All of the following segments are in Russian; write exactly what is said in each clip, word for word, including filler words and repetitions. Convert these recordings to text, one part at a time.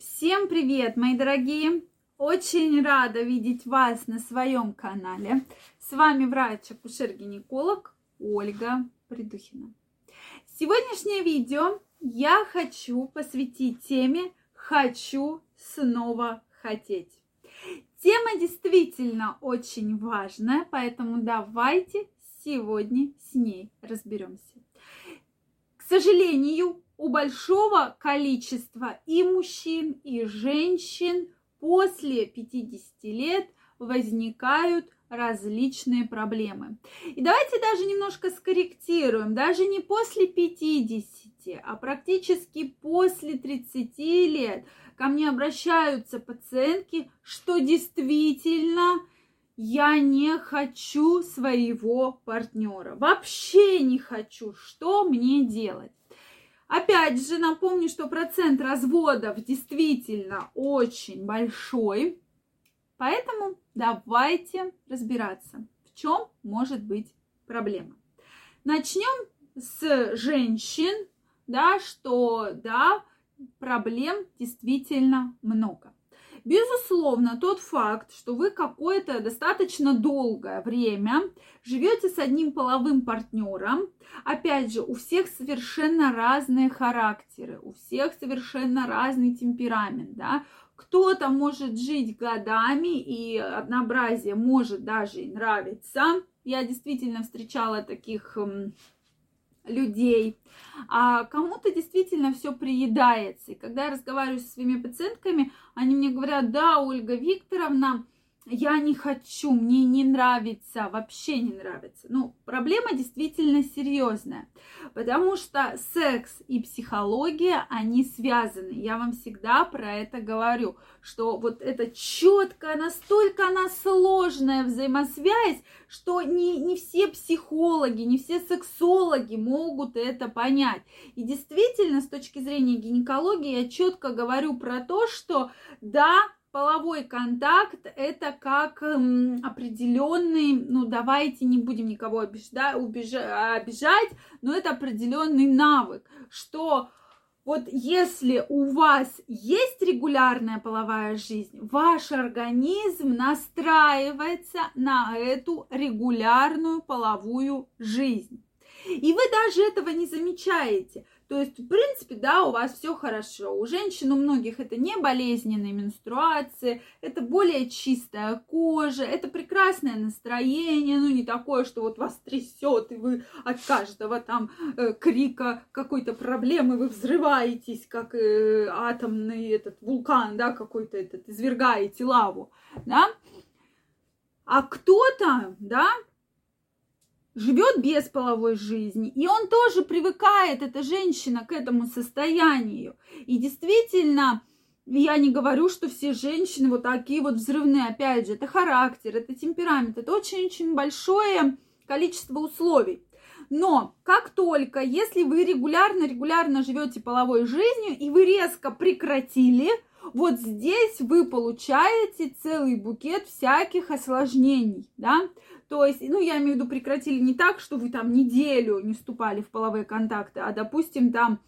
Всем привет, мои дорогие! Очень рада видеть вас на своем канале. С вами врач-акушер-гинеколог Ольга Придухина. Сегодняшнее видео я хочу посвятить теме «Хочу снова хотеть». Тема действительно очень важная, поэтому давайте сегодня с ней разберемся. К сожалению, у большого количества и мужчин, и женщин после пятидесяти лет возникают различные проблемы. И давайте даже немножко скорректируем, даже не после пятидесяти, а практически после тридцати лет ко мне обращаются пациентки, что действительно я не хочу своего партнера, вообще не хочу, что мне делать? Опять же, напомню, что процент разводов действительно очень большой, поэтому давайте разбираться, в чем может быть проблема. Начнем с женщин, да, что да, проблем действительно много. Безусловно, тот факт, что вы какое-то достаточно долгое время живете с одним половым партнером, опять же, у всех совершенно разные характеры, у всех совершенно разный темперамент, да? Кто-то может жить годами, и однообразие может даже и нравиться. Я действительно встречала таких людей, а кому-то действительно все приедается. И когда я разговариваю со своими пациентками, они мне говорят: да, Ольга Викторовна, я не хочу, мне не нравится, вообще не нравится. Ну, проблема действительно серьезная, потому что секс и психология, они связаны. Я вам всегда про это говорю, что вот эта четкая, настолько она сложная взаимосвязь, что не, не все психологи, не все сексологи могут это понять. И действительно, с точки зрения гинекологии, я четко говорю про то, что да, половой контакт – это как определенный, ну давайте не будем никого обижать, обижать, но это определенный навык, что вот если у вас есть регулярная половая жизнь, ваш организм настраивается на эту регулярную половую жизнь. И вы даже этого не замечаете. То есть, в принципе, да, у вас все хорошо. У женщин, у многих это не болезненные менструации, это более чистая кожа, это прекрасное настроение, ну не такое, что вот вас трясет, и вы от каждого там э, крика какой-то проблемы вы взрываетесь, как э, атомный этот вулкан, да, какой-то этот, извергаете лаву, да. А кто-то, да, живет без половой жизни, и он тоже привыкает, эта женщина, к этому состоянию. И действительно, я не говорю, что все женщины вот такие вот взрывные, опять же, это характер, это темперамент, это очень-очень большое количество условий. Но как только, если вы регулярно-регулярно живете половой жизнью, и вы резко прекратили, вот здесь вы получаете целый букет всяких осложнений, да. То есть, ну, я имею в виду, прекратили не так, что вы там неделю не вступали в половые контакты, а, допустим, там,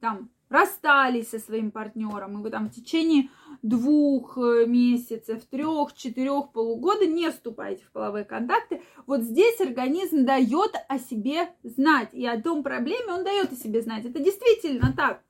там расстались со своим партнером, и вы там в течение двух месяцев, трех, четырех, полугода не вступаете в половые контакты. Вот здесь организм дает о себе знать, и о том проблеме он дает о себе знать. Это действительно так.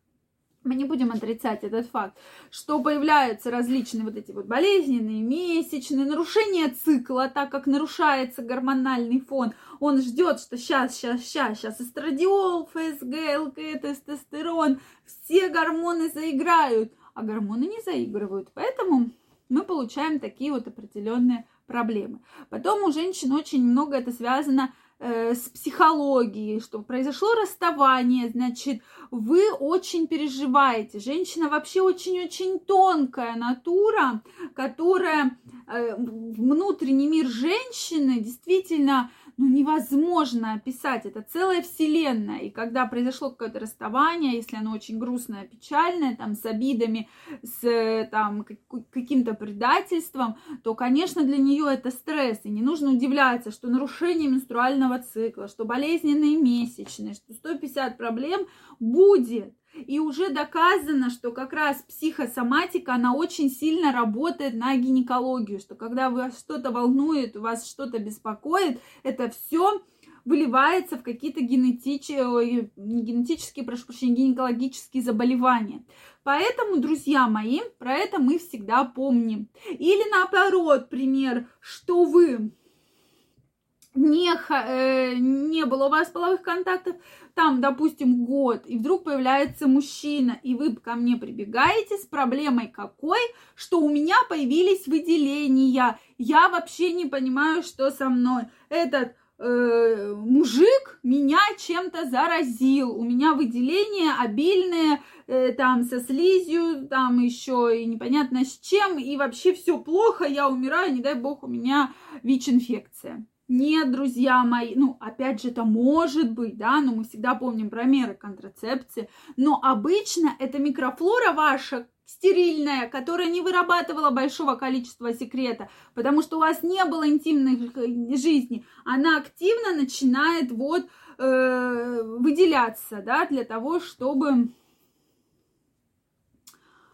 Мы не будем отрицать этот факт, что появляются различные вот эти вот болезненные, месячные, нарушения цикла, так как нарушается гормональный фон. Он ждет, что сейчас, сейчас, сейчас, сейчас эстрадиол, эф эс гэ, эл гэ, тестостерон, все гормоны заиграют, а гормоны не заигрывают. Поэтому мы получаем такие вот определенные проблемы. Потом у женщин очень много это связано с психологией, что произошло расставание, значит, вы очень переживаете. Женщина вообще очень-очень тонкая натура, которая внутренний мир женщины действительно, ну, невозможно описать. Это целая вселенная. И когда произошло какое-то расставание, если оно очень грустное, печальное, там, с обидами, с там, каким-то предательством, то, конечно, для нее это стресс. И не нужно удивляться, что нарушение менструального менструального цикла, что болезненные месячные, что сто пятьдесят проблем будет. И уже доказано, что как раз психосоматика, она очень сильно работает на гинекологию, что когда вас что-то волнует, вас что-то беспокоит, это все выливается в какие-то генетические, генетические, прошу прощения, гинекологические заболевания. Поэтому, друзья мои, про это мы всегда помним. Или наоборот, пример, что вы... Не, э, не было у вас половых контактов, там, допустим, год, и вдруг появляется мужчина, и вы ко мне прибегаете с проблемой какой, что у меня появились выделения, я вообще не понимаю, что со мной. Этот э, мужик меня чем-то заразил, у меня выделения обильные, э, там, со слизью, там, еще и непонятно с чем, и вообще все плохо, я умираю, не дай бог, у меня ВИЧ-инфекция. Нет, друзья мои, ну, опять же, это может быть, да, но мы всегда помним про меры контрацепции, но обычно это микрофлора ваша стерильная, которая не вырабатывала большого количества секрета, потому что у вас не было интимной жизни, она активно начинает вот э, выделяться, да, для того, чтобы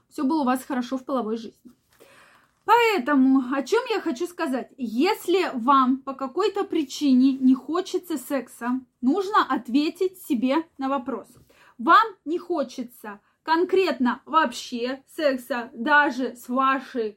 все было у вас хорошо в половой жизни. Поэтому, о чем я хочу сказать, если вам по какой-то причине не хочется секса, нужно ответить себе на вопрос. Вам не хочется конкретно вообще секса даже с вашей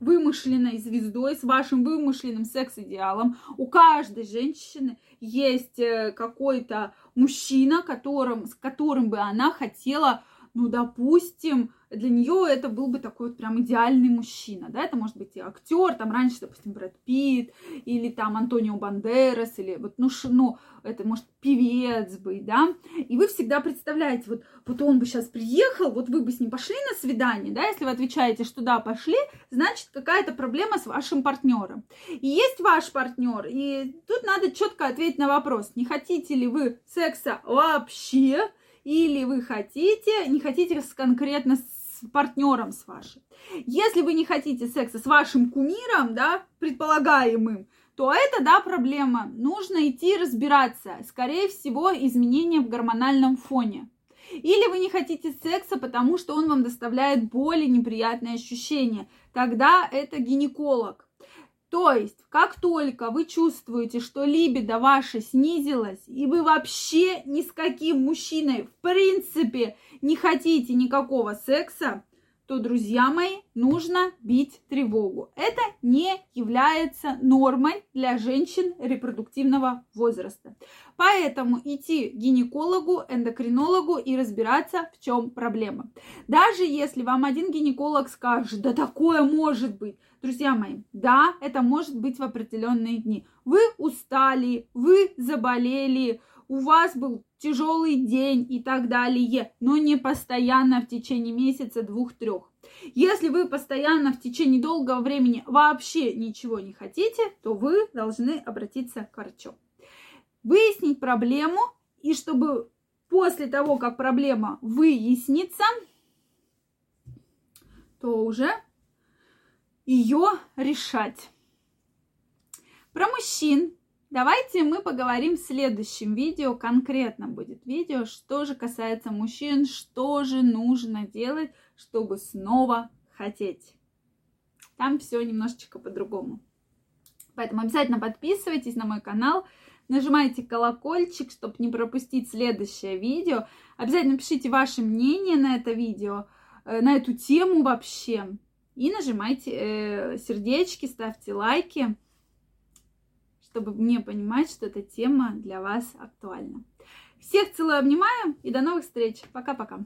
вымышленной звездой, с вашим вымышленным секс-идеалом. У каждой женщины есть какой-то мужчина, которым, с которым бы она хотела, ну, допустим, для нее это был бы такой вот прям идеальный мужчина, да, это может быть и актер, там раньше, допустим, Брэд Питт, или там Антонио Бандерас, или вот, ну, ну, это может певец быть, да, и вы всегда представляете, вот, вот он бы сейчас приехал, вот вы бы с ним пошли на свидание, да, если вы отвечаете, что да, пошли, значит, какая-то проблема с вашим партнером. И есть ваш партнер, и тут надо четко ответить на вопрос, не хотите ли вы секса вообще, или вы хотите, не хотите конкретно с партнером с вашим. Если вы не хотите секса с вашим кумиром, да, предполагаемым, то это, да, проблема. Нужно идти разбираться. Скорее всего, изменения в гормональном фоне. Или вы не хотите секса, потому что он вам доставляет боли, неприятные ощущения. Тогда это гинеколог. То есть, как только вы чувствуете, что либидо ваше снизилось, и вы вообще ни с каким мужчиной, в принципе, не хотите никакого секса, то, друзья мои, нужно бить тревогу. Это не является нормой для женщин репродуктивного возраста. Поэтому идти к гинекологу, эндокринологу и разбираться, в чем проблема. Даже если вам один гинеколог скажет, да такое может быть. Друзья мои, да, это может быть в определенные дни. Вы устали, вы заболели, у вас был тяжелый день и так далее, но не постоянно в течение месяца, двух-трех. Если вы постоянно в течение долгого времени вообще ничего не хотите, то вы должны обратиться к врачу. Выяснить проблему, и чтобы после того, как проблема выяснится, то уже ее решать. Про мужчин. Давайте мы поговорим в следующем видео, конкретно будет видео, что же касается мужчин, что же нужно делать, чтобы снова хотеть. Там все немножечко по-другому. Поэтому обязательно подписывайтесь на мой канал, нажимайте колокольчик, чтобы не пропустить следующее видео. Обязательно пишите ваше мнение на это видео, на эту тему вообще. И нажимайте сердечки, ставьте лайки, чтобы мне понимать, что эта тема для вас актуальна. Всех целую, обнимаю и до новых встреч. Пока-пока.